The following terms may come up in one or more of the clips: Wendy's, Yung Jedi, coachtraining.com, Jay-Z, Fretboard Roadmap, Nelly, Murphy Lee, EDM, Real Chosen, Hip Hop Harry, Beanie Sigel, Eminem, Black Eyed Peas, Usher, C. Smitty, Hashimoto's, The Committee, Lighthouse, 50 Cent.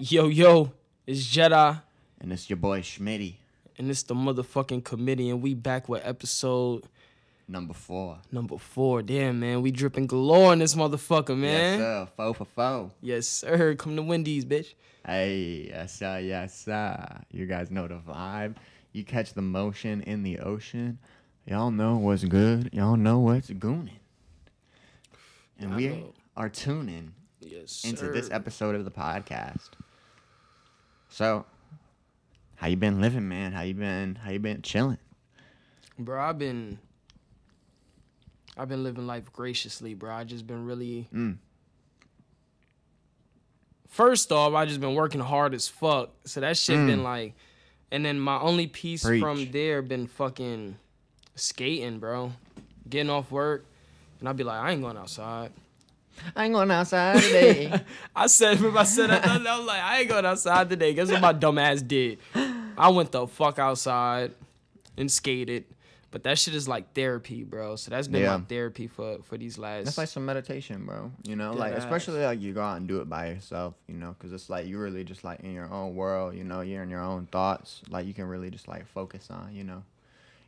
Yo, it's Jedi. And it's your boy Smitty. And it's the motherfucking committee, and we back with episode... Number 4. Damn, man, we dripping galore in this motherfucker, man. Yes, sir. 4 for 4. Yes, sir. Come to Wendy's, bitch. Hey, yes, sir. You guys know the vibe. You catch the motion in the ocean. Y'all know what's good. Y'all know what's gooning. And we are tuning into this episode of the podcast. So, how you been living, man? How you been chilling? Bro, I've been living life graciously, bro. I just been really... First off, I just been working hard as fuck. So that shit been like... And then my only piece from there been fucking skating, bro. Getting off work. And I'd be like, I ain't going outside today. I was like, I ain't going outside today. Guess what my dumb ass did? I went the fuck outside and skated. But that shit is like therapy, bro. So that's been my therapy for these last... That's like some meditation, bro. You know, like, especially like you go out and do it by yourself, you know, because it's like you really just like in your own world, you know, you're in your own thoughts. Like you can really just like focus on, you know,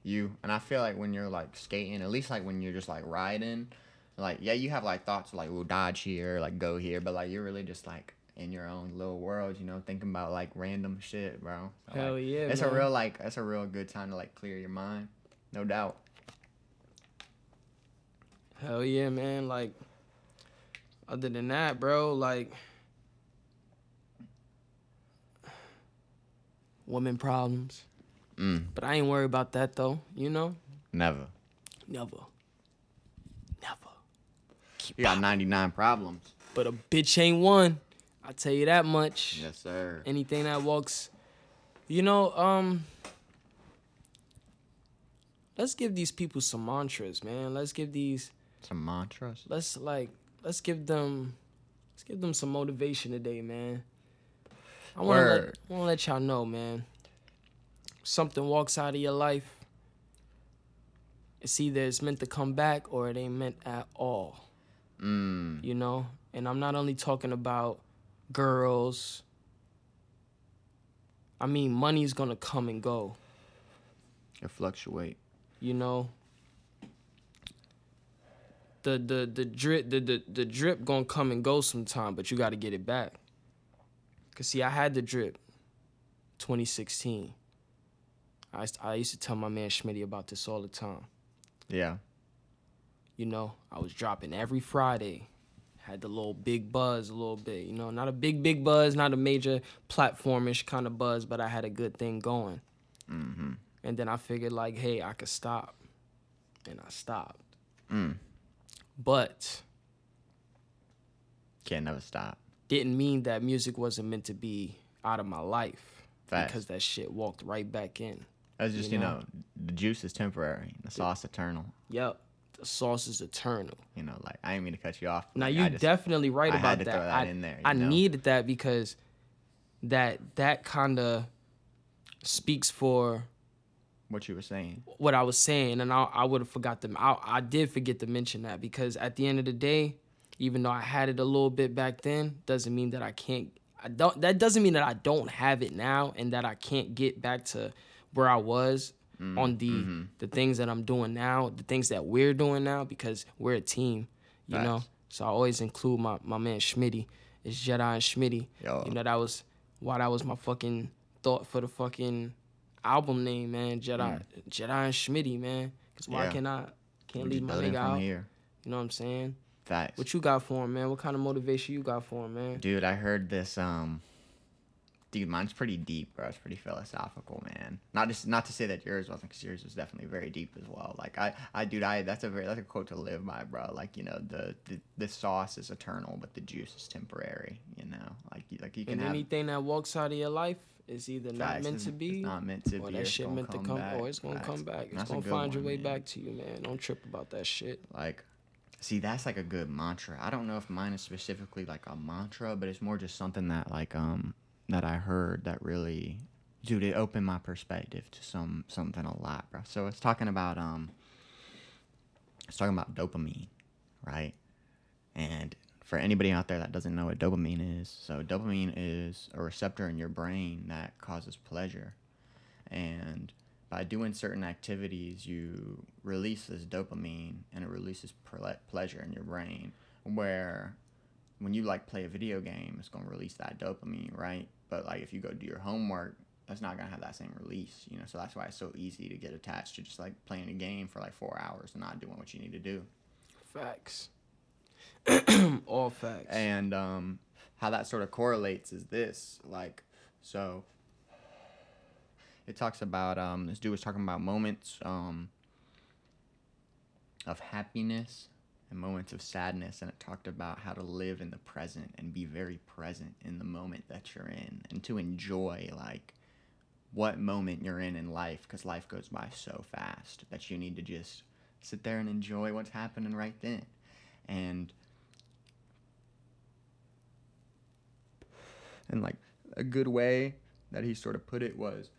you. And I feel like when you're like skating, at least like when you're just like riding, like, yeah, you have like thoughts like, we'll dodge here, like go here. But like you're really just like in your own little world, you know, thinking about like random shit, bro. So, hell like, yeah, it's man. It's a real good time to like clear your mind. No doubt. Hell yeah, man. Like, other than that, bro, like, women problems. But I ain't worried about that, though, you know? Never. You got 99 problems. But a bitch ain't one. I tell you that much. Yes, sir. Anything that walks, you know, let's give these people some mantras, man. Let's give them some motivation today, man. I want to let y'all know, man. If something walks out of your life, it's either it's meant to come back or it ain't meant at all. You know? And I'm not only talking about girls. I mean, money's going to come and go. It fluctuates. You know, the drip gonna come and go sometime, but you gotta get it back. Cause see, I had the drip, 2016. I used to tell my man Schmitty about this all the time. Yeah. You know, I was dropping every Friday. Had the little big buzz a little bit. You know, not a big buzz, not a major platformish kind of buzz, but I had a good thing going. Mm-hmm. And then I figured, like, hey, I could stop. And I stopped. But... Can't never stop. Didn't mean that music wasn't meant to be out of my life. Fact. Because that shit walked right back in. That's just, you know, the juice is temporary. The sauce eternal. Yep. The sauce is eternal. You know, like, I didn't mean to cut you off. Now, like, you're definitely right about that. I had to throw that in there. I needed that because that kind of speaks for... What you were saying. What I was saying, and I would have forgot them. I did forget to mention that because at the end of the day, even though I had it a little bit back then, doesn't mean that that doesn't mean that I don't have it now and that I can't get back to where I was on the things that I'm doing now, the things that we're doing now, because we're a team, you know? So I always include my man Schmitty. It's Jedi and Schmitty. Yo. You know, that was my fucking thought for the fucking... album name, man, Jedi and Schmitty, man. Cause why can't leave my nigga out? Here. You know what I'm saying? Facts. What you got for him, man? What kind of motivation you got for him, man? Dude, I heard this. Dude, mine's pretty deep, bro. It's pretty philosophical, man. Not to say that yours wasn't, cause yours was definitely very deep as well. Like that's a quote to live by, bro. Like, you know, the sauce is eternal, but the juice is temporary. You know, like you can. And anything that walks out of your life. It's either not meant to be, or that shit meant to come, or it's going to come back. It's going to find your way back to you, man. Don't trip about that shit. Like, see, that's like a good mantra. I don't know if mine is specifically like a mantra, but it's more just something that like that I heard that really, dude, it opened my perspective to something a lot, bro. So it's talking about dopamine, right? And for anybody out there that doesn't know what dopamine is, so dopamine is a receptor in your brain that causes pleasure. And by doing certain activities, you release this dopamine, and it releases pleasure in your brain, where when you, like, play a video game, it's going to release that dopamine, right? But, like, if you go do your homework, that's not going to have that same release, you know? So that's why it's so easy to get attached to just, like, playing a game for, like, 4 hours and not doing what you need to do. Facts. All facts. And how that sort of correlates is this, like, so it talks about, this dude was talking about moments of happiness and moments of sadness, and it talked about how to live in the present and be very present in the moment that you're in, and to enjoy, like, what moment you're in life, because life goes by so fast that you need to just sit there and enjoy what's happening right then. And like, a good way that he sort of put it was,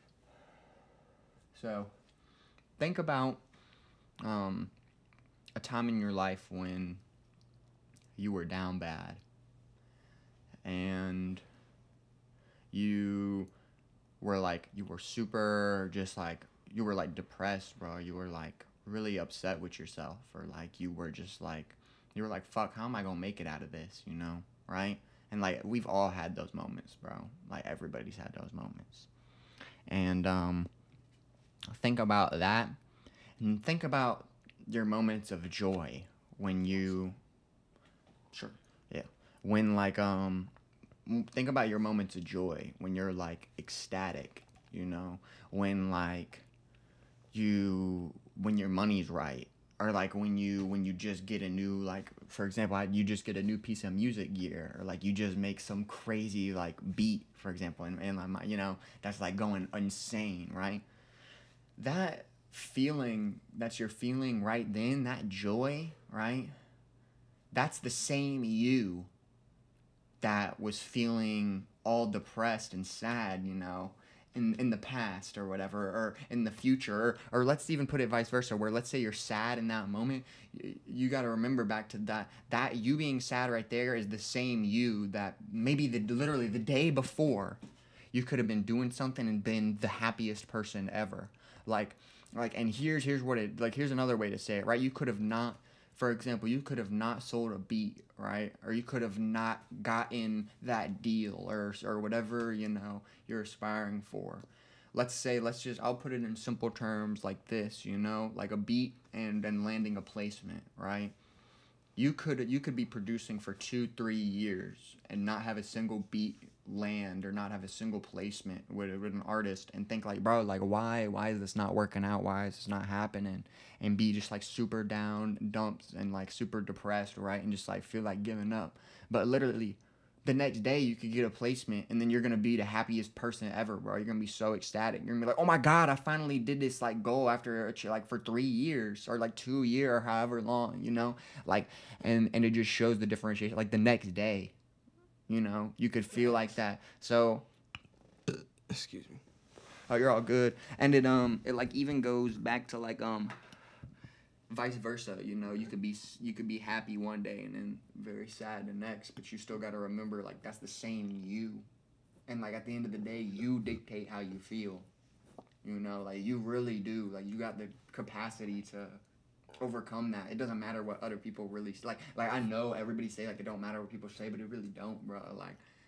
so think about a time in your life when you were down bad and you were like, you were super just like, you were like depressed, bro. You were like really upset with yourself, or like you were just like, you were like, fuck, how am I gonna make it out of this, you know, right? And like, we've all had those moments, bro. Like, everybody's had those moments. And think about that, and think about your moments of joy when you, sure, yeah, when like, think about your moments of joy when you're like ecstatic, you know, when like you, when your money's right. Or like when you just get a new, like, for example, you just get a new piece of music gear, or like you just make some crazy like beat, for example, and you know, that's like going insane, right? That feeling that you're feeling right then, that joy, right? That's the same you that was feeling all depressed and sad, you know, in the past or whatever, or in the future, or let's even put it vice versa, where let's say you're sad in that moment, you got to remember back to that you being sad right there is the same you that maybe literally the day before you could have been doing something and been the happiest person ever. Like and here's what it, like, here's another way to say it, right? You could have not, for example, you could have not sold a beat, right? Or you could have not gotten that deal or whatever, you know, you're aspiring for. Let's say, I'll put it in simple terms like this, you know, like a beat and landing a placement, right? You could be producing for 2-3 years and not have a single beat land or not have a single placement with an artist, and think like, bro, like, why is this not working out? Why is this not happening? And be just like super down dumps and like super depressed, right? And just like feel like giving up. But literally the next day you could get a placement, and then you're gonna be the happiest person ever, bro. You're gonna be so ecstatic. You're gonna be like, oh my god, I finally did this like goal after like for 3 years or like 2 years or however long, you know, like, and it just shows the differentiation. Like the next day, you know, you could feel like that. So, excuse me. Oh, you're all good. And it like even goes back to like vice versa. You know, you could be happy one day and then very sad the next, but you still gotta remember like that's the same you. And like at the end of the day, you dictate how you feel. You know, like you really do. Like you got the capacity to overcome that. It doesn't matter what other people really like I know everybody say like it don't matter what people say, but it really don't, bro.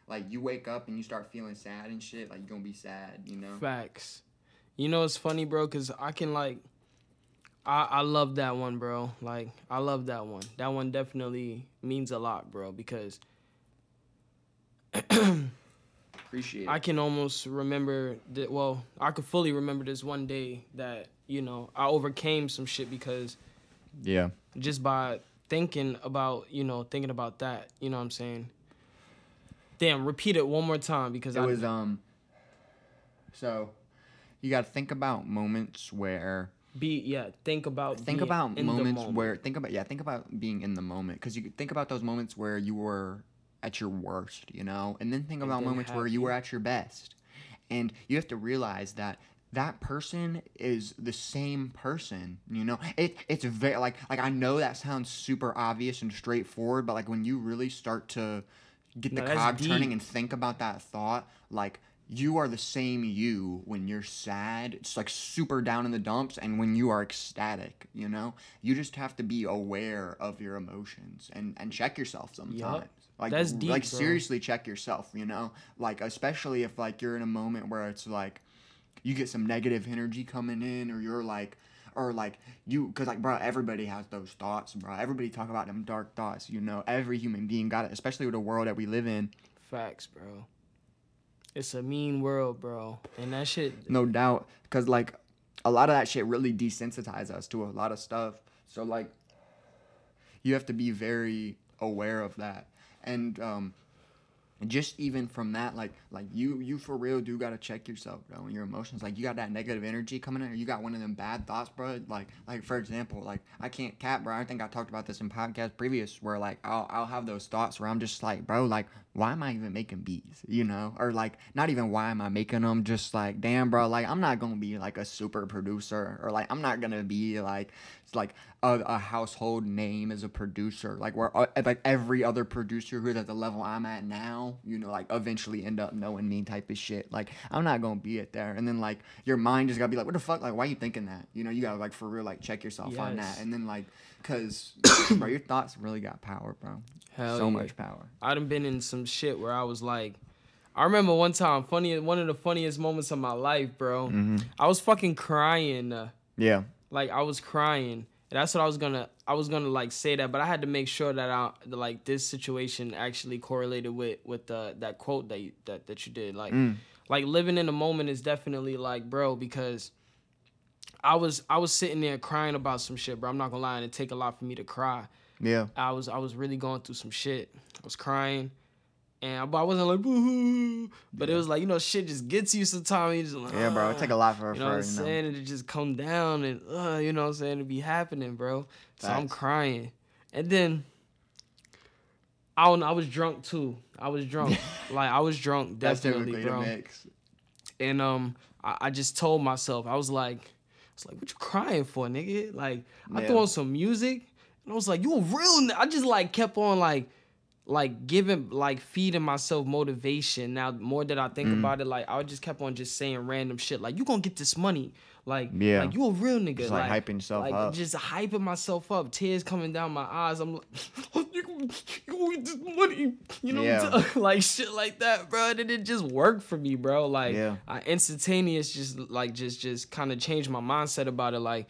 Like you wake up and you start feeling sad and shit, like you're gonna be sad, you know. Facts. You know, it's funny, bro, because I can like I love that one, bro. Like I love that one. That one definitely means a lot, bro, because appreciate it. I can almost remember that, well, I could fully remember this one day that, you know, I overcame some shit because, yeah, just by thinking about that, you know what I'm saying? Damn, repeat it one more time because so you got to think about moments where think about being in the moment, cuz you think about those moments where you were at your worst, you know, and then think about moments where you were at your best. And you have to realize that that person is the same person, you know? It's very, like I know that sounds super obvious and straightforward, but, like, when you really start to get the cog turning and think about that thought, like, you are the same you when you're sad. It's, like, super down in the dumps, and when you are ecstatic, you know? You just have to be aware of your emotions and check yourself sometimes. Yep. Like, that's deep, like, bro. Seriously check yourself, you know? Like, especially if, like, you're in a moment where it's, like, you get some negative energy coming in, or you're like, because like, bro, everybody has those thoughts, bro. Everybody talk about them dark thoughts, you know. Every human being got it, especially with the world that we live in. Facts, bro. It's a mean world, bro, and that shit. No doubt, because like, a lot of that shit really desensitizes us to a lot of stuff. So like, you have to be very aware of that, and just even from that, like you for real do gotta check yourself, bro, and your emotions. Like, you got that negative energy coming in, or you got one of them bad thoughts, bro. Like for example, like, I can't cap, bro. I think I talked about this in podcast previous, where like I'll have those thoughts where I'm just like, bro, like, why am I even making beats, you know? Or like, not even why am I making them, just like, damn, bro, like, I'm not gonna be like a super producer, or like, I'm not gonna be like, it's like a household name as a producer, like, where like every other producer who's at the level I'm at now, you know, like, eventually end up knowing me type of shit. Like, I'm not gonna be it there. And then like, your mind just gotta be like, what the fuck, like, why you thinking that, you know? You gotta, like, for real, like, check yourself on that. And then like, cause bro, your thoughts really got power, bro. Hell, so much power. I done been in some shit where I was like, I remember one time, one of the funniest moments of my life, bro. Mm-hmm. I was fucking crying. Yeah. Like, I was crying. And that's what I was gonna like say that, but I had to make sure that I, like, this situation actually correlated with that quote that you did. Like, like, living in the moment is definitely like, bro, because I was sitting there crying about some shit, bro. I'm not gonna lie, and it take a lot for me to cry. Yeah. I was really going through some shit. I was crying, but I wasn't like, boo-hoo. But it was like, you know, shit just gets you sometimes. You just like, yeah, bro, it take a lot for her. You know what I'm saying? And it just come down, and you know what I'm saying? It be happening, bro. So I'm crying. And then, I don't know, I was drunk, too. I was drunk, definitely, bro. That's typically the mix. And I just told myself, I was like, what you crying for, nigga? Like, yeah. I threw on some music, and I was like, you a real nigga. I just, like, kept on, like giving, like, feeding myself motivation. Now, more that I think about it, like, I just kept on just saying random shit. Like, you gonna get this money. Like, yeah. Like, you a real nigga. Just, like hyping yourself up. Just hyping myself up. Tears coming down my eyes. I'm like, you gonna get this money. You know what I'm saying? Like, shit like that, bro. And it just worked for me, bro. Like, I instantaneous just kind of changed my mindset about it. Like,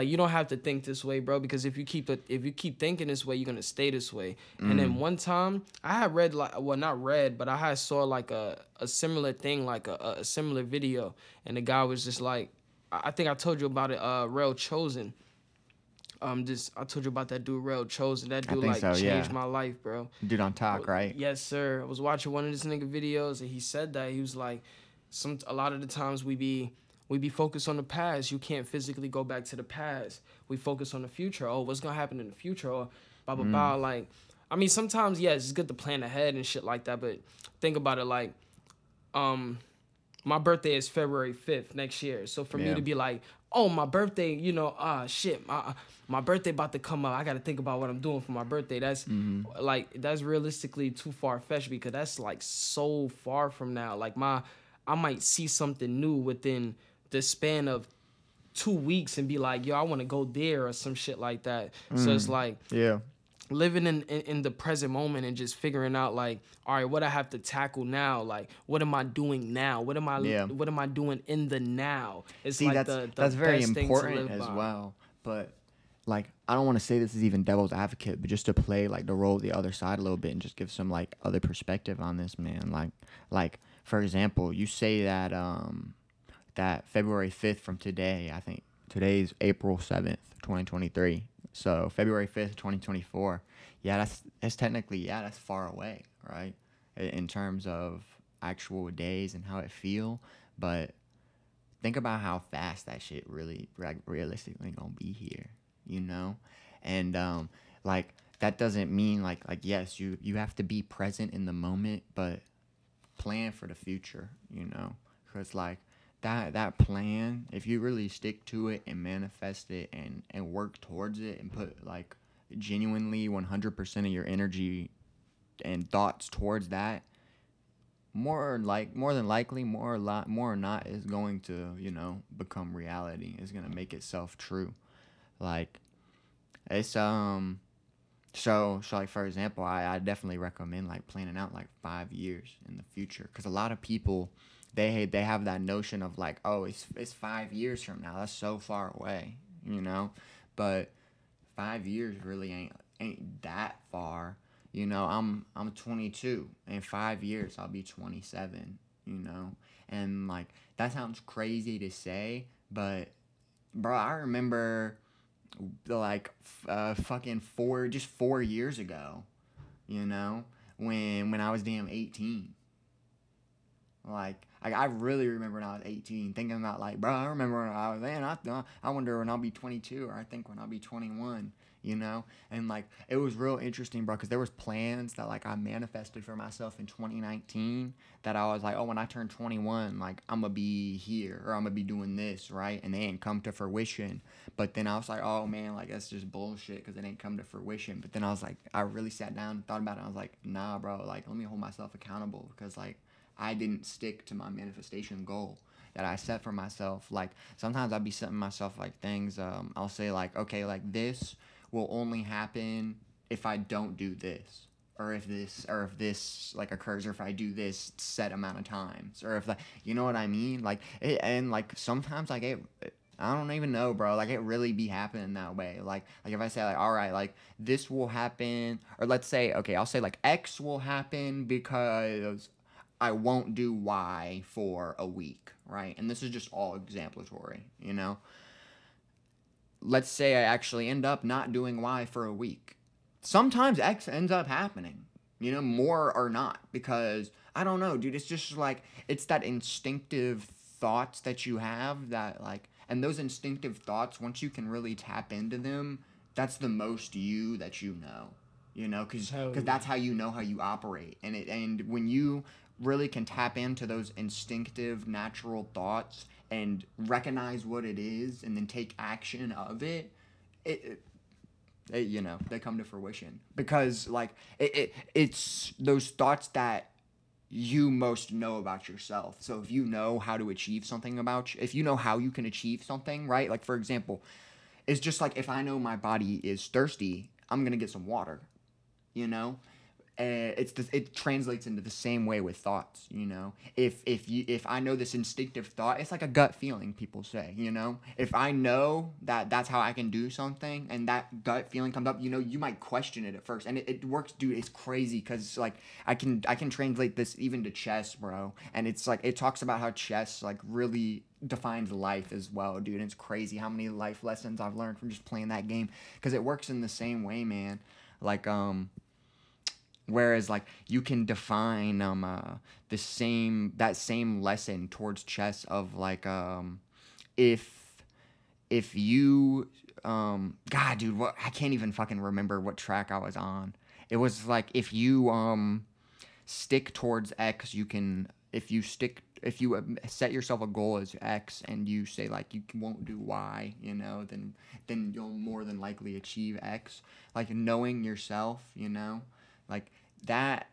you don't have to think this way, bro, because if you keep thinking this way, you're gonna stay this way. And then one time, I had read, like, well, not read, but I had saw like a similar thing, like a similar video, and the guy was just like, I think I told you about it, Real Chosen. I told you about that dude, Real Chosen. That dude changed my life, bro. Dude on talk, right? Yes, sir. I was watching one of this nigga videos, and he said that he was like, a lot of the times we be focused on the past. You can't physically go back to the past. We focus on the future. Oh, what's gonna happen in the future? Or blah blah blah. Like, I mean, sometimes it's good to plan ahead and shit like that. But think about it, like, my birthday is February 5th next year. So for me to be like, oh, my birthday, you know, shit, my birthday about to come up. I gotta think about what I'm doing for my birthday. That's that's realistically too far fetched, because that's like so far from now. Like, I might see something new within the span of 2 weeks and be like, yo, I want to go there, or some shit like that. So it's like, living in the present moment and just figuring out, like, all right, what I have to tackle now, like, what am I doing now? What am I doing in the now? It's like, that's very important as well. But like, I don't want to say this is even devil's advocate, but just to play like the role of the other side a little bit and just give some like other perspective on this, man. Like for example, you say that that February 5th from today, I think today's April 7th, 2023. So February 5th, 2024. Yeah, that's technically, that's far away, right? In terms of actual days and how it feel. But think about how fast that shit really, like, realistically gonna be here, you know? And like, that doesn't mean like yes, you have to be present in the moment, but plan for the future, you know? Because like, that plan, if you really stick to it and manifest it and work towards it and put like genuinely 100% of your energy and thoughts towards that, more than likely is going to, you know, become reality. It's gonna make itself true. Like it's so like, for example, I definitely recommend like planning out like 5 years in the future, because a lot of people they have that notion of like, oh, it's 5 years from now, that's so far away, you know, but 5 years really ain't that far. You know, I'm 22. In 5 years, I'll be 27, you know? And, like, that sounds crazy to say, but, bro, I remember, like, just 4 years ago, you know? When I was damn 18. Like, I really remember when I was 18, thinking about, like, bro, I remember when I was, man, I wonder when I'll be 22, or I think when I'll be 21. You know, and like it was real interesting, bro, because there was plans that like I manifested for myself in 2019 that I was like, oh, when I turn 21, like I'm gonna be here or I'm gonna be doing this, right? And they ain't come to fruition. But then I was like, oh man, like that's just bullshit because it ain't come to fruition. But then I was like, I really sat down and thought about it. And I was like, nah, bro, like let me hold myself accountable, because like I didn't stick to my manifestation goal that I set for myself. Like sometimes I'd be setting myself like things. I'll say like, okay, like this will only happen if I don't do this, or if this like occurs, or if I do this set amount of times, or if like, you know what I mean? Like it, and like sometimes like it, I don't even know, bro, like it really be happening that way. Like if I say like, all right, like this will happen, or let's say, okay, I'll say like X will happen because I won't do Y for a week, right? And this is just all exemplatory, you know? Let's say I actually end up not doing Y for a week. Sometimes X ends up happening, you know, more or not, because I don't know, dude, it's just like, it's that instinctive thoughts that you have that like, and those instinctive thoughts, once you can really tap into them, that's the most you that you know, because that's how you know how you operate. And when you really can tap into those instinctive, natural thoughts and recognize what it is and then take action of it, you know, they come to fruition. Because, like, it's those thoughts that you most know about yourself. So if you know how to achieve something if you know how you can achieve something, right? Like, for example, it's just like if I know my body is thirsty, I'm going to get some water, you know? It translates into the same way with thoughts, you know. If I know this instinctive thought, it's like a gut feeling, people say, you know. If I know that that's how I can do something, and that gut feeling comes up, you know, you might question it at first, and it works, dude. It's crazy because like I can translate this even to chess, bro. And it's like it talks about how chess like really defines life as well, dude. And it's crazy how many life lessons I've learned from just playing that game, because it works in the same way, man. Like whereas, like, you can define that same lesson towards chess of, like, if you, God, dude, I can't even fucking remember what track I was on. It was, like, if you, stick towards X, you can, if you set yourself a goal as X and you say, like, you won't do Y, you know, then you'll more than likely achieve X. Like, knowing yourself, you know? Like, that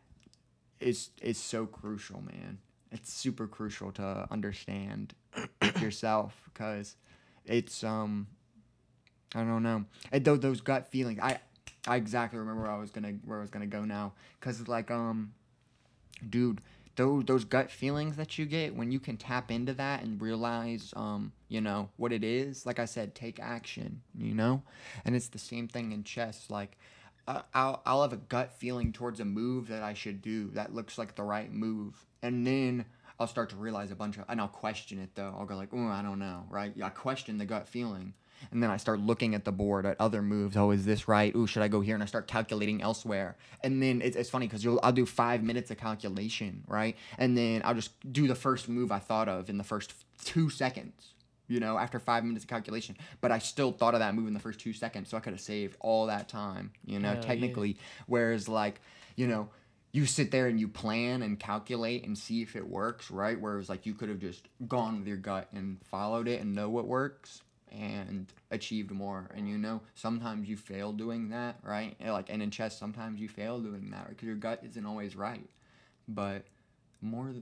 is so crucial, man. It's super crucial to understand yourself, because it's, I don't know. Those gut feelings, I exactly remember where I was gonna go now. Because, like, dude, those gut feelings that you get, when you can tap into that and realize, you know, what it is, like I said, take action, you know? And it's the same thing in chess, like, I'll have a gut feeling towards a move that I should do that looks like the right move, and then I'll start to realize and I'll question it though. I'll go like, oh, I don't know, right? I question the gut feeling, and then I start looking at the board at other moves. Oh, is this right? Ooh, should I go here? And I start calculating elsewhere, and then it's funny because I'll do 5 minutes of calculation, right? And then I'll just do the first move I thought of in the first 2 seconds. You know, after 5 minutes of calculation, but I still thought of that move in the first 2 seconds, so I could have saved all that time, you know, technically. Yeah. Whereas, like, you know, you sit there and you plan and calculate and see if it works, right? Whereas, like, you could have just gone with your gut and followed it and know what works and achieved more. And, you know, sometimes you fail doing that, right? Like, and in chess, sometimes you fail doing that, right? Because your gut isn't always right. But more,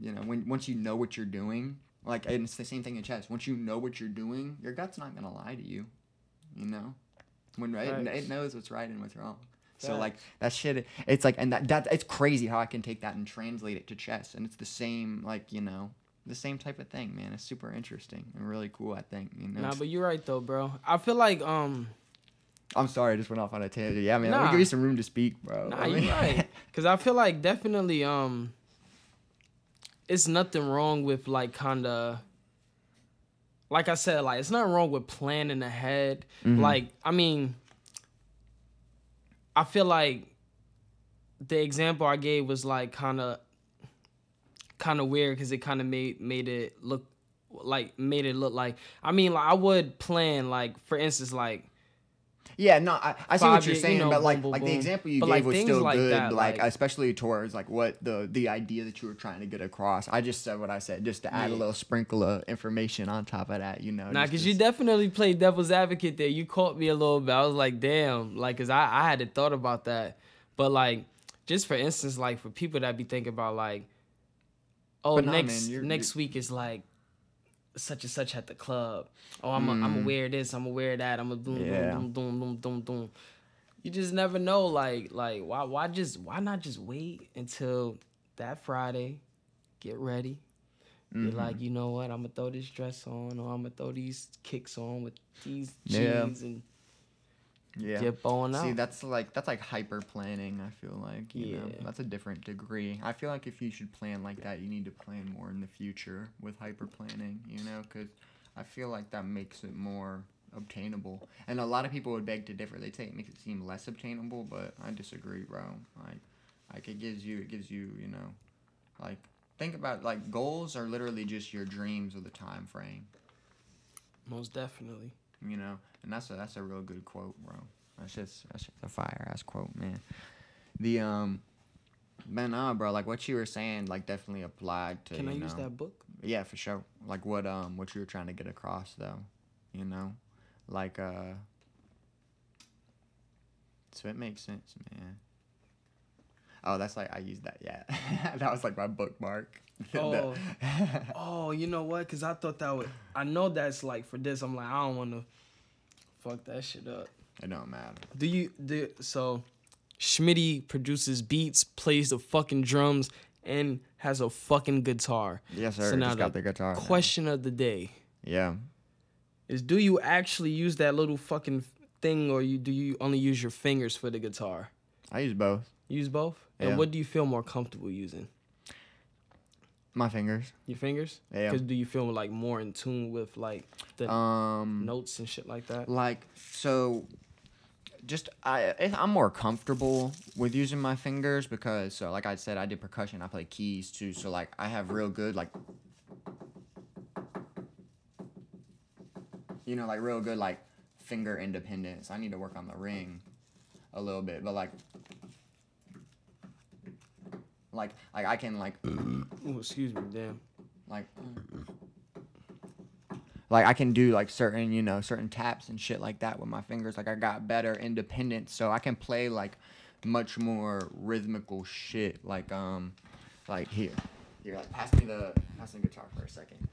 you know, when once you know what you're doing, like, and it's the same thing in chess. Once you know what you're doing, your gut's not going to lie to you, you know? It knows what's right and what's wrong. So, like, that shit, it's like, and that it's crazy how I can take that and translate it to chess. And it's the same, like, you know, the same type of thing, man. It's super interesting and really cool, I think, you know? Nah, but you're right, though, bro. I feel like, I'm sorry, I just went off on a tangent. Yeah, man, let me give you some room to speak, bro. Nah, you're right. Because I feel like definitely, it's nothing wrong with, like, kind of, like I said, like, it's not wrong with planning ahead. Mm-hmm. Like, I mean, I feel like the example I gave was like kind of weird because it kind of made it look like. I mean, like, I would plan, like, for instance, like. Yeah, no, I see what you're saying, you know, but like, boom, boom, like the example you gave was still like good, that, like especially towards like what the idea that you were trying to get across. I just said what I said just to add a little sprinkle of information on top of that, you know. Nah, because you definitely played devil's advocate there. You caught me a little bit. I was like, damn, like, because I hadn't thought about that. But like, just for instance, like for people that be thinking about like, oh, next week is like, such and such at the club. Oh, I'm gonna wear this. I'm gonna wear that. I'm gonna boom. You just never know. Like why not just wait until that Friday? Get ready. Mm-hmm. You're like, you know what? I'm gonna throw this dress on, or I'm gonna throw these kicks on with these jeans and get bowing out. See, that's like hyper planning. I feel like you know that's a different degree. I feel like if you should plan like that, you need to plan more in the future with hyper planning. You know, because I feel like that makes it more obtainable. And a lot of people would beg to differ. They say it makes it seem less obtainable, but I disagree, bro. Like it gives you, you know, like think about like goals are literally just your dreams of the time frame. Most definitely. You know, and that's a real good quote, bro. That's just a fire ass quote, man. The man, nah, bro. Like what you were saying, like definitely applied to. Can I use that book? Yeah, for sure. Like what you were trying to get across, though. You know, like so it makes sense, man. Oh, that's like I used that. Yeah, that was like my bookmark. Oh, oh, you know what? Cause I thought that would. I know that's like for this. I'm like I don't want to fuck that shit up. It don't matter. So? Smitty produces beats, plays the fucking drums, and has a fucking guitar. Yes, sir. So now just got the guitar. Question of the day. Yeah. Is do you actually use that little fucking thing, or do you only use your fingers for the guitar? I use both. Use both. Yeah. And what do you feel more comfortable using? My fingers. Your fingers? Yeah. Because do you feel, like, more in tune with, like, the notes and shit like that? Like, so, just, I'm more comfortable with using my fingers because, so, like I said, I did percussion. I play keys, too. So, like, I have real good, like, you know, like, real good, like, finger independence. I need to work on the ring a little bit. But, like I can like oh, excuse me, damn. Like I can do like certain, you know, certain taps and shit like that with my fingers. Like I got better independence, so I can play like much more rhythmical shit. Like here. You're like pass me the guitar for a second.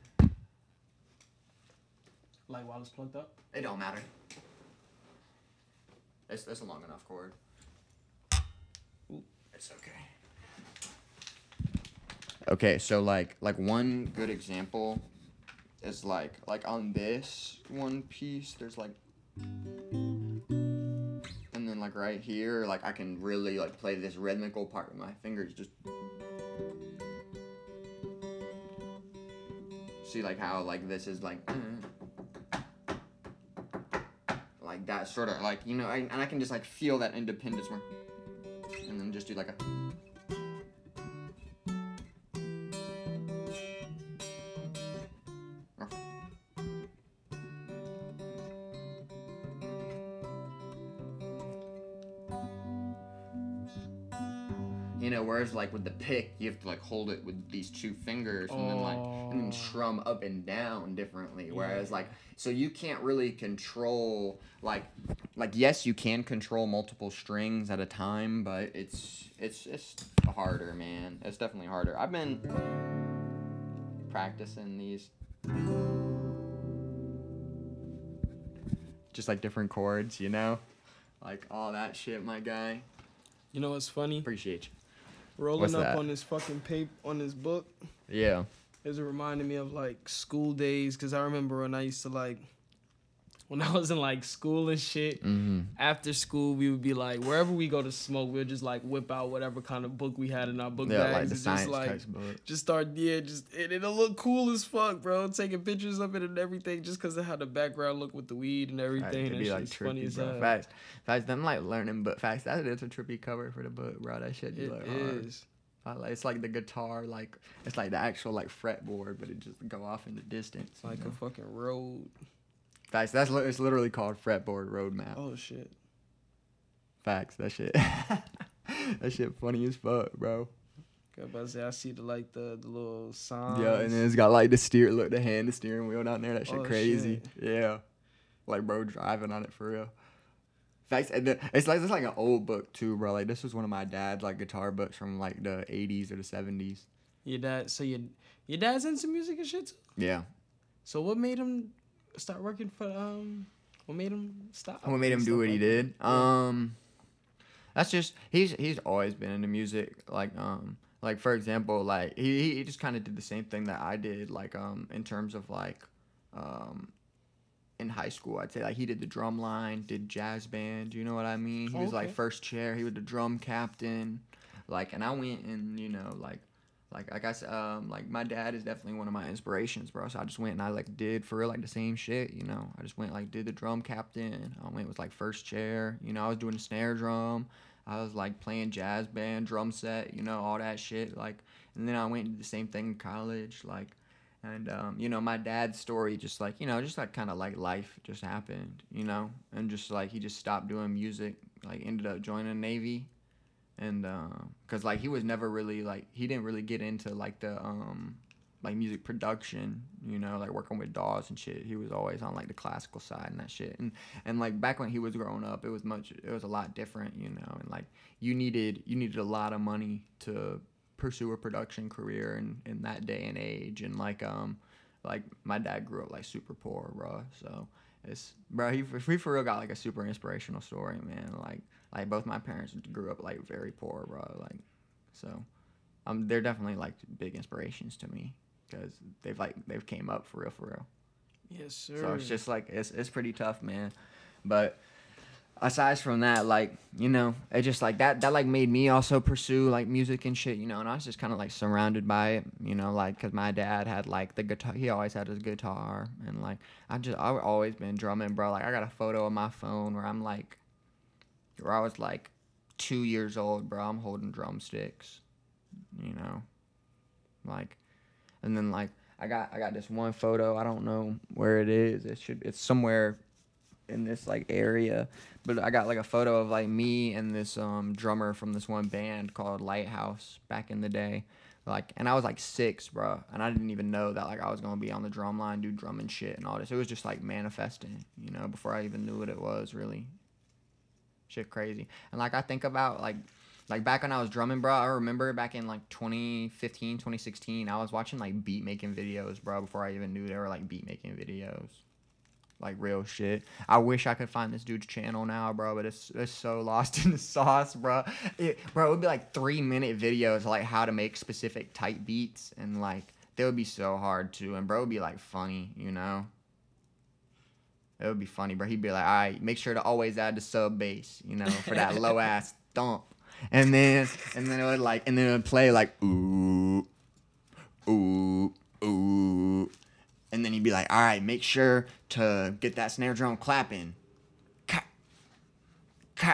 Like while it's plugged up? It don't matter. It's a long enough chord. Ooh. It's okay. Okay, so like one good example is like on this one piece, there's like, and then like right here, like I can really like play this rhythmical part with my fingers. Just see like how like this is like that sort of like, you know, and I can just like feel that independence more, and then just do like a. You know, whereas like with the pick, you have to like hold it with these two fingers and then like and then strum up and down differently. Yeah. Whereas like, so you can't really control like yes, you can control multiple strings at a time, but it's harder, man. It's definitely harder. I've been practicing these, just like different chords, you know, like all that shit, my guy. You know what's funny? Appreciate you. Rolling What's up that? On this fucking paper, on this book. Yeah. It was reminding me of like school days, because I remember when I used to like, when I was in like school and shit, after school we would be like, wherever we go to smoke, we'll just like whip out whatever kind of book we had in our book bags. Like the science textbook. Just start, and it'll look cool as fuck, bro. Taking pictures of it and everything, just because of how the background looked with the weed and everything. It'd be like trippy, funny as hell. Facts. I'm like learning, but facts. That is a trippy cover for the book, bro. That shit be like hard. It's like the guitar, like it's like the actual like fretboard, but it just go off in the distance. Like a fucking road. Facts. It's literally called Fretboard Roadmap. Oh shit. Facts. That shit. That shit funny as fuck, bro. I see the like the little signs. Yeah, and then it's got like the steer. Look, the steering wheel down there. That shit crazy. Shit. Yeah. Like bro, driving on it for real. Facts. And then, it's like an old book too, bro. Like this was one of my dad's like guitar books from like the 80s or the 70s. Your dad. So your dad's into music and shit too? Yeah. So what made him? Start working for what made him stop? What made him do what he did? That's just he's always been into music. Like for example, like he just kind of did the same thing that I did. Like in terms of like in high school, I'd say like he did the drum line, did jazz band. You know what I mean? He was like first chair. He was the drum captain. Like and I went and you know like. Like I said, like my dad is definitely one of my inspirations, bro. So I just went and I like did for real like the same shit, you know. I just went like did the drum captain. I went with like first chair, you know. I was doing the snare drum. I was like playing jazz band, drum set, you know, all that shit. Like, and then I went and did the same thing in college, like, and you know, my dad's story just like you know, just like kind of like life just happened, you know, and just like he just stopped doing music, like ended up joining the Navy. And, cause like he was never really like, he didn't really get into like the, like music production, you know, like working with dolls and shit. He was always on like the classical side and that shit. And like back when he was growing up, it was a lot different, you know, and like you needed a lot of money to pursue a production career in that day and age. And like my dad grew up like super poor, bro. So it's, bro, he for real got like a super inspirational story, man. Like both my parents grew up like very poor, bro. Like, so, they're definitely like big inspirations to me because they've came up for real, for real. Yes, sir. So it's just like it's pretty tough, man. But aside from that, like you know, it just like that like made me also pursue like music and shit, you know. And I was just kind of like surrounded by it, you know, like because my dad had like the guitar. He always had his guitar, and like I've always been drumming, bro. Like I got a photo on my phone where I'm like. Where I was like 2 years old, bro. I'm holding drumsticks, you know, like, and then like I got this one photo. I don't know where it is. It's somewhere in this like area, but I got like a photo of like me and this drummer from this one band called Lighthouse back in the day, like, and I was like 6, bro, and I didn't even know that like I was gonna be on the drum line, do drumming shit and all this. It was just like manifesting, you know, before I even knew what it was really. Shit crazy. And like I think about like back when I was drumming, bro, I remember back in like 2015, 2016, I was watching like beat making videos, bro, before I even knew there were like beat making videos. Like real shit. I wish I could find this dude's channel now, bro, but it's so lost in the sauce, bro. It would be like 3-minute videos like how to make specific type beats and like they would be so hard too, and bro, it would be like funny, you know? It would be funny, bro. He'd be like, all right, make sure to always add the sub bass, you know, for that low-ass thump. And then it would like, and then it would play like, ooh, ooh, ooh. And then he'd be like, all right, make sure to get that snare drum clapping.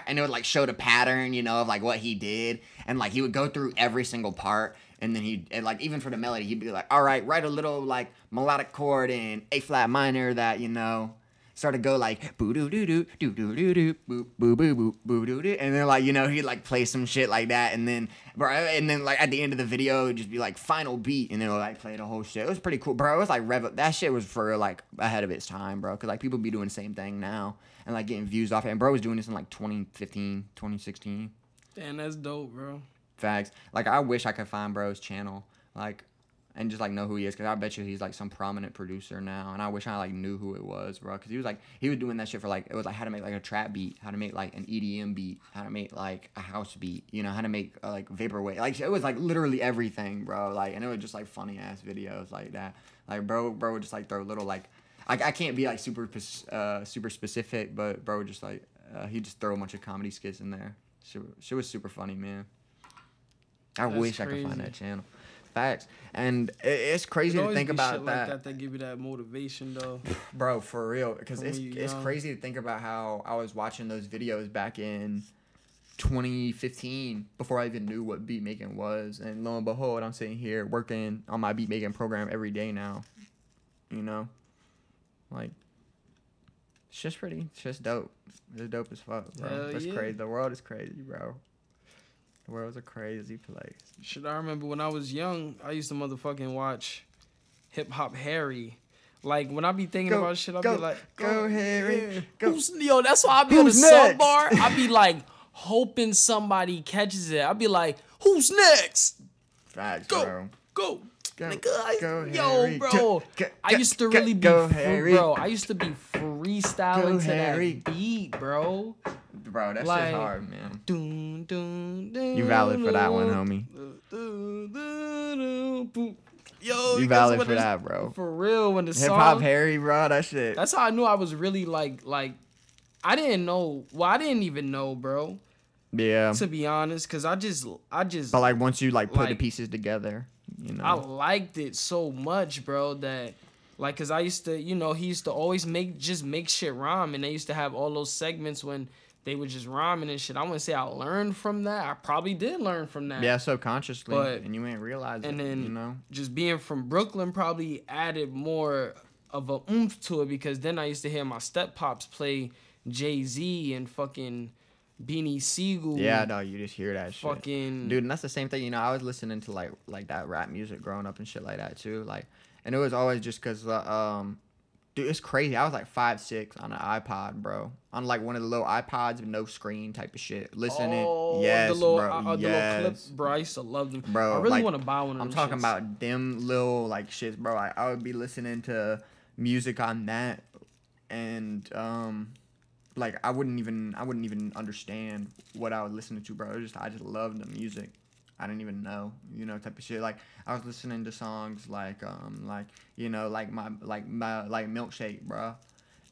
And it would like show the pattern, you know, of like what he did. And like he would go through every single part. And then like, even for the melody, he'd be like, all right, write a little like melodic chord in A flat minor that, you know. start to go like boo doo doo doo doo doo doo doo boo boo boo boo boo doo doo, and then like, you know, he'd like play some shit like that, and then like at the end of the video it'd just be like final beat, and then like play the whole shit. It was pretty cool, bro. It was like rev up. That shit was for like ahead of its time, bro, because like people be doing the same thing now and like getting views off it. And bro was doing this in like 2015, 2016. Damn, that's dope, bro. Facts. Like I wish I could find bro's channel, like, and just like know who he is, because I bet you he's like some prominent producer now, and I wish I like knew who it was, bro, because he was doing that shit for like, it was like how to make like a trap beat, how to make like an EDM beat, how to make like a house beat, you know, how to make like vaporwave, like it was like literally everything, bro, like, and it was just like funny ass videos like that, like bro would just like throw little like, I can't be like super specific, but bro just like he just throw a bunch of comedy skits in there. She was super funny, man. I wish I could find that channel. Facts. And it's crazy to think about shit that. Like that give you that motivation, though. Bro, for real. Because it's crazy to think about how I was watching those videos back in 2015 before I even knew what beat making was. And lo and behold, I'm sitting here working on my beat making program every day now. You know? Like, it's just pretty. It's just dope. It's dope as fuck, bro. It's crazy. The world is crazy, bro. The world's a crazy place. Shit, I remember when I was young, I used to motherfucking watch Hip Hop Harry. Like, when I be thinking about shit, I be like, go Harry, go. Yo, that's why I be on the sub bar. I be like, hoping somebody catches it. I be like, who's next? Facts, bro. Go. Yo, bro. I used to really be, bro, I used to be freestyling to that beat, bro. Bro, that shit's hard, man. You valid for that one, homie. Yo, you valid for that, bro. For real, when the song... Hip Hop Harry, bro, that shit. That's how I knew I was really, like, I didn't know. Well, I didn't even know, bro. Yeah. To be honest, because I just... But, like, once you, like, put the pieces together, you know. I liked it so much, bro, that... Like, because I used to, you know, he used to always make shit rhyme, and they used to have all those segments when... They were just rhyming and shit. I wouldn't say I learned from that. I probably did learn from that. Yeah, subconsciously. But, and you ain't realize it. And then, you know, just being from Brooklyn probably added more of a oomph to it, because then I used to hear my step pops play Jay-Z and fucking Beanie Sigel. Yeah, no, you just hear that shit. Fucking dude, and that's the same thing. You know, I was listening to like that rap music growing up and shit like that too. Like, and it was always just because dude, it's crazy. I was like 5'6" on an iPod, bro. On like one of the little iPods with no screen type of shit. Listening. Oh, yes, the little, bro. Yes. The little clip, bro. I used to love them. Bro, I really like, want to buy one of them. I'm talking about them little like shits, bro. I would be listening to music on that, and like I wouldn't even understand what I was listening to, bro. I just loved the music. I didn't even know, you know, type of shit. Like, I was listening to songs like, you know, like Milkshake, bro.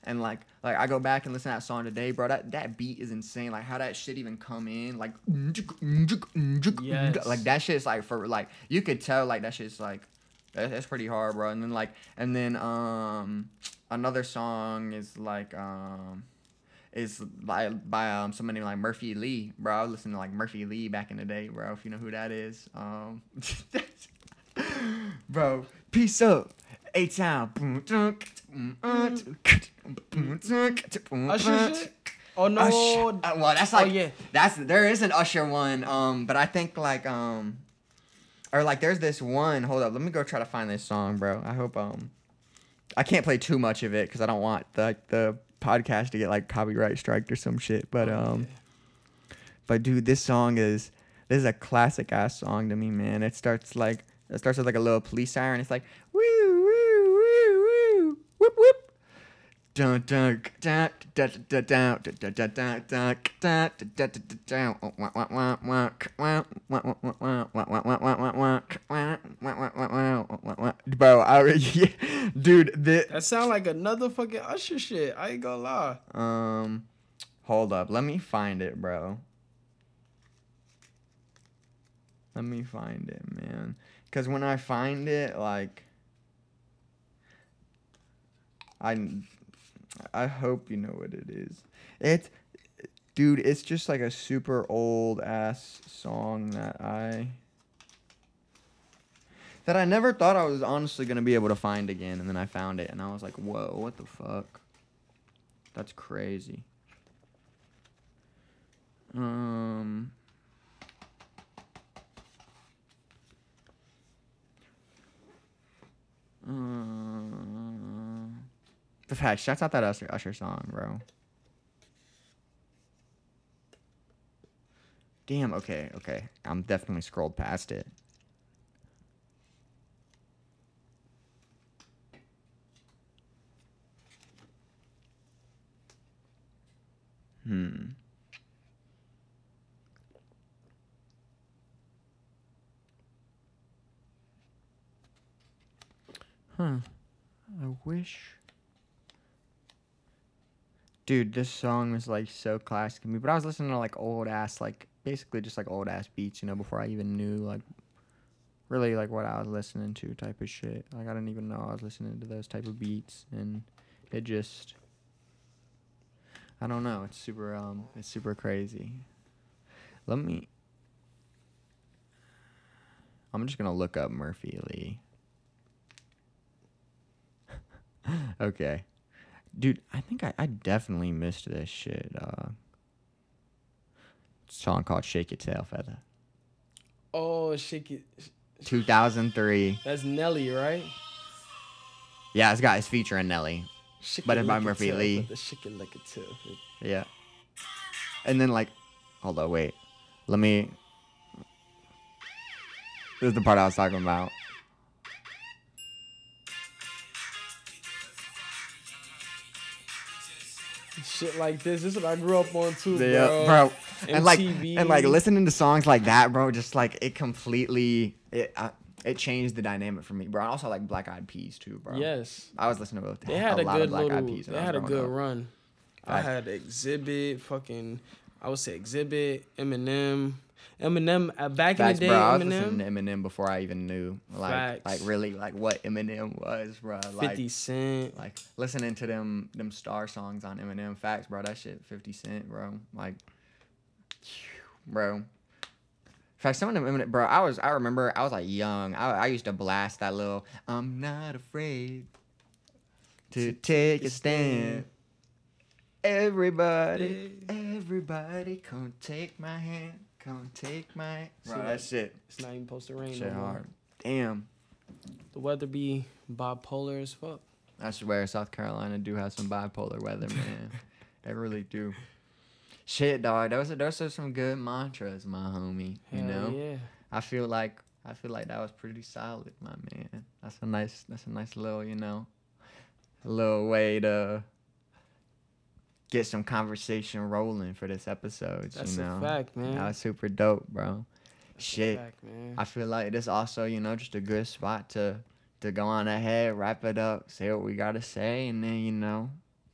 And like I go back and listen to that song today, bro. That beat is insane. Like, how that shit even come in, like, yes. Like that shit's like for like, you could tell like that shit's like, that's pretty hard, bro. And then another song is like, it's by somebody like Murphy Lee, bro. I was listening to like Murphy Lee back in the day, bro, if you know who that is. Bro, peace up, A-Town. Usher shit? Oh no. Usher. Well, that's like, oh, yeah. There is an Usher one, but I think like, or like there's this one, hold up, let me go try to find this song, bro. I hope, I can't play too much of it, because I don't want the podcast to get like copyright striked or some shit, but yeah. But dude, this is a classic ass song to me, man. It starts with like a little police siren. It's like woo woo woo woo whoop whoop dun dun dun dun dun dun dun dun dun dun dun dun dun bro, dude, that sound like another fucking Usher shit. I ain't gonna lie. Hold up, let me find it, bro. Let me find it, man. Cause when I find it, like, I hope you know what it is. Dude, it's just like a super old ass song that I never thought I was honestly going to be able to find again. And then I found it and I was like, whoa, what the fuck? That's crazy. The fact that's not that Usher song, bro. Damn. Okay. Okay. I'm definitely scrolled past it. I wish. Dude, this song was like so classic to me, but I was listening to like old ass, like basically just like old ass beats, you know, before I even knew like really like what I was listening to type of shit. Like I didn't even know I was listening to those type of beats, and it just, I don't know, it's super crazy. Let me, I'm just gonna look up Murphy Lee. Okay. Dude, I think I definitely missed this shit. Song called Shake Your Tail Feather. Oh, Shake It. 2003. That's Nelly, right? Yeah, this guy is featuring Nelly. Shake but it's by Murphy Lee. Shake it like a tail. Yeah. And then, like, hold on, wait. Let me. This is the part I was talking about. Shit like this. This is what I grew up on too, bro. Yeah, bro. And like listening to songs like that, bro, just like it completely it changed the dynamic for me, bro. I also like Black Eyed Peas too, bro. Yes. I was listening to both. They had a lot of Black Eyed Peas. They had a good run. I had Exhibit, fucking I would say Exhibit, Eminem. Back in the day, bro, I was listening to Eminem before I even knew like really like what Eminem was, bro. Like 50 Cent, like listening to them star songs on Eminem. Facts, bro. That shit 50 Cent, bro. Like, bro. In fact, some of them Eminem, bro. I remember I was like young. I used to blast that little. I'm not afraid to take a stand. Everybody, come take my hand. Come take my... Bro, that shit. It's not even supposed to rain. Shit no hard. Damn. The weather be bipolar as fuck. I swear, South Carolina do have some bipolar weather, man. They really do. Shit, dog. Those are some good mantras, my homie. You know? Yeah. I feel like that was pretty solid, my man. That's a nice little, you know, a little way to get some conversation rolling for this episode. That's, you know, a fact, man. That was super dope, bro. That's shit. A fact, man. I feel like this also, you know, just a good spot to go on ahead, wrap it up, say what we gotta say, and then, you know,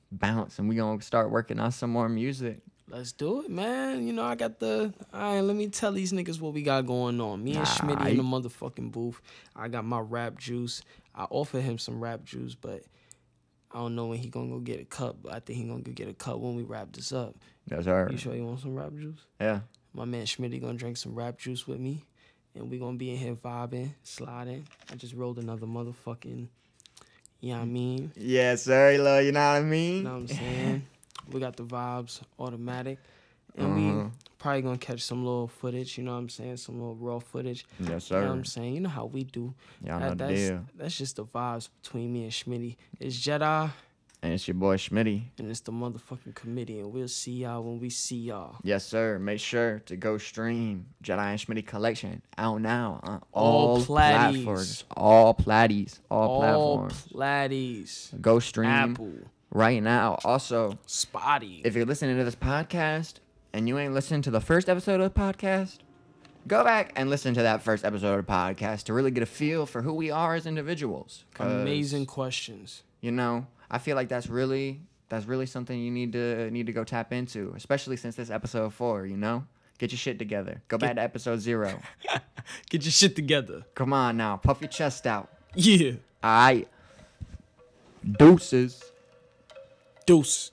bounce. And we gonna start working on some more music. Let's do it, man. You know, I got the... All right, let me tell these niggas what we got going on. Me and Smitty in the motherfucking booth. I got my rap juice. I offered him some rap juice, but... I don't know when he gonna go get a cup, but I think he gonna go get a cup when we wrap this up. That's all right. You sure you want some rap juice? Yeah. My man Schmitty gonna drink some rap juice with me, and we gonna be in here vibing, sliding. I just rolled another motherfucking, you know what I mean? Yeah, sorry, love, you know what I mean? You know what I'm saying? We got the vibes automatic, and we probably gonna catch some little footage, you know what I'm saying? Some little raw footage. Yes, sir. You know what I'm saying? You know how we do. Y'all know the deal. That's just the vibes between me and Schmitty. It's Jedi. And it's your boy Schmitty. And it's the motherfucking committee. And we'll see y'all when we see y'all. Yes, sir. Make sure to go stream Jedi and Schmitty Collection out now on all platforms. All platties. All platties. Go stream Apple right now. Also, Spotty. If you're listening to this podcast and you ain't listened to the first episode of the podcast, go back and listen to that first episode of the podcast to really get a feel for who we are as individuals. Amazing questions. You know, I feel like that's really something you need to go tap into, especially since this episode 4, you know? Get your shit together. Go back to episode 0. Get your shit together. Come on now. Puff your chest out. Yeah. All right. Deuces. Deuce.